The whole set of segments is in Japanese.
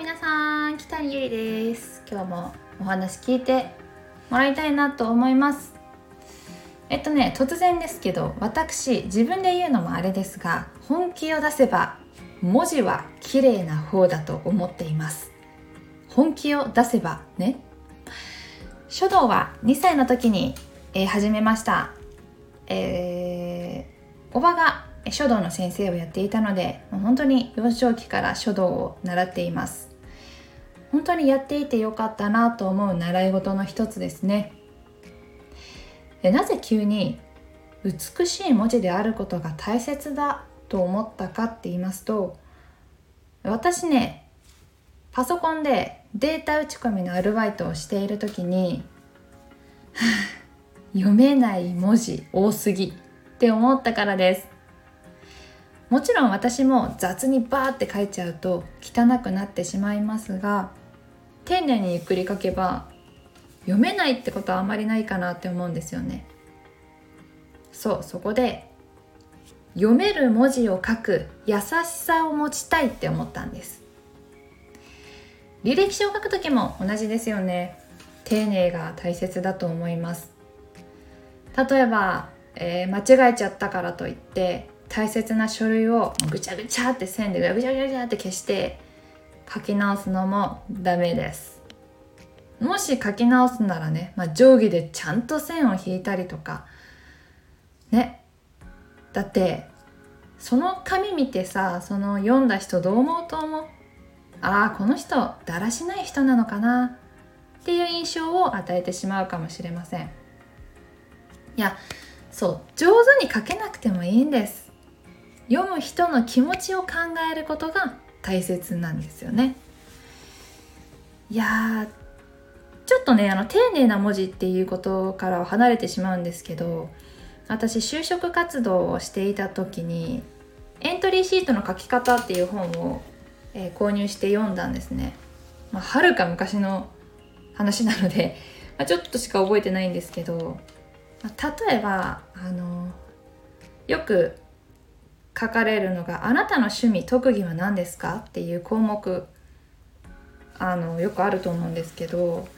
皆さん、北谷ゆりです。今日もお話聞いてもらいたいなと思います。突然ですけど、私自分で言うのもあれですが、本気を出せば文字は綺麗な方だと思っています。本気を出せばね。書道は2歳の時に始めました。おばが書道の先生をやっていたので、本当に幼少期から書道を習っています。本当にやっていてよかったなと思う習い事の一つですね。なぜ急に美しい文字であることが大切だと思ったかって言いますと、私ね、パソコンでデータ打ち込みのアルバイトをしている時に、読めない文字多すぎって思ったからです。もちろん私も雑にバーって書いちゃうと汚くなってしまいますが、丁寧にゆっくり書けば読めないってことはあまりないかなって思うんですよね。そこで読める文字を書く優しさを持ちたいって思ったんです。履歴書を書くときも同じですよね。丁寧が大切だと思います。例えば、間違えちゃったからといって大切な書類をぐちゃぐちゃって線でぐちゃぐちゃって消して書き直すのもダメです。もし書き直すならね、定規でちゃんと線を引いたりとかね。だってその紙見てさ、その読んだ人どう思うと思う？ああ、この人だらしない人なのかなっていう印象を与えてしまうかもしれません。いや、そう、上手に書けなくてもいいんです。読む人の気持ちを考えることが大切なんですよね。いやー、ちょっとね、丁寧な文字っていうことからは離れてしまうんですけど、私就職活動をしていた時にエントリーシートの書き方っていう本を、購入して読んだんですね。はるか昔の話なので、ちょっとしか覚えてないんですけど、例えばよく書かれるのが、あなたの趣味特技は何ですかっていう項目、よくあると思うんですけど、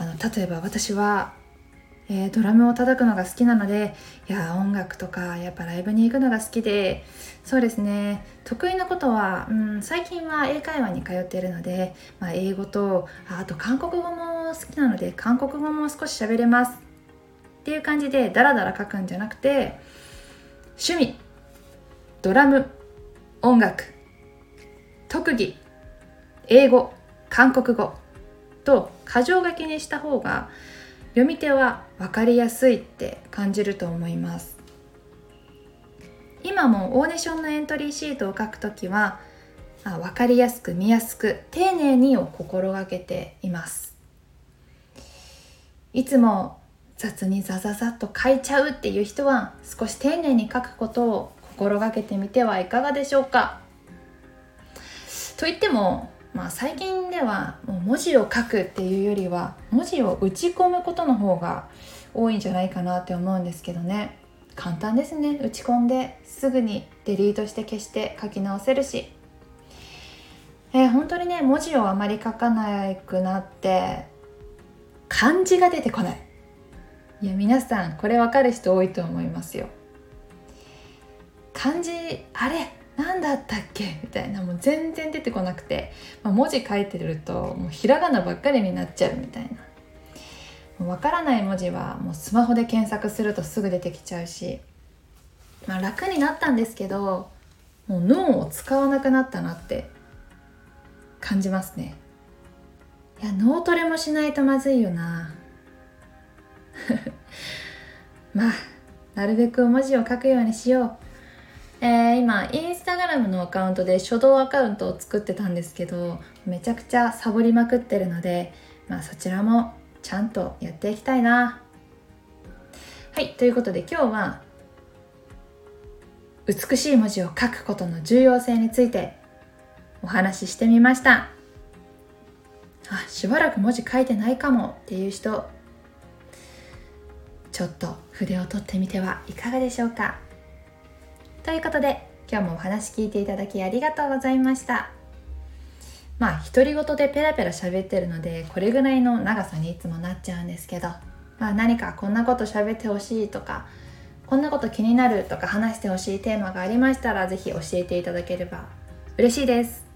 例えば私は、ドラムを叩くのが好きなので、いや音楽とかやっぱライブに行くのが好きで、そうですね、得意なことは、最近は英会話に通っているので、英語とあと韓国語も好きなので韓国語も少し喋れますっていう感じで、ダラダラ書くんじゃなくて、趣味、ドラム、音楽、特技、英語、韓国語と箇条書きにした方が読み手は分かりやすいって感じると思います。今もオーディションのエントリーシートを書くときは、分かりやすく見やすく丁寧にを心がけています。いつも雑にザザザっと書いちゃうっていう人は、少し丁寧に書くことを心がけてみてはいかがでしょうか。といっても、最近ではもう文字を書くっていうよりは文字を打ち込むことの方が多いんじゃないかなって思うんですけどね。簡単ですね。打ち込んですぐにデリートして消して書き直せるし、本当にね、文字をあまり書かなくなって漢字が出てこない。いや皆さん、これ分かる人多いと思いますよ。漢字あれ何だったっけみたいな、もう全然出てこなくて、文字書いてるともうひらがなばっかりになっちゃうみたいな。わからない文字はもうスマホで検索するとすぐ出てきちゃうし、楽になったんですけど、もう脳を使わなくなったなって感じますね。いや、脳トレもしないとまずいよな。なるべく文字を書くようにしよう。今インスタグラムのアカウントで書道アカウントを作ってたんですけど、めちゃくちゃサボりまくってるので、そちらもちゃんとやっていきたいな。はい、ということで今日は美しい文字を書くことの重要性についてお話ししてみました。しばらく文字書いてないかもっていう人、ちょっと筆を取ってみてはいかがでしょうか。ということで今日もお話聞いていただきありがとうございました。まあ独り言でペラペラ喋ってるのでこれぐらいの長さにいつもなっちゃうんですけど、まあ、何かこんなこと喋ってほしいとかこんなこと気になるとか話してほしいテーマがありましたらぜひ教えていただければ嬉しいです。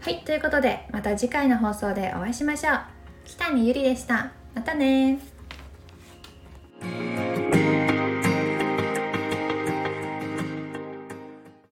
はい、ということでまた次回の放送でお会いしましょう。北谷ゆりでした。またね。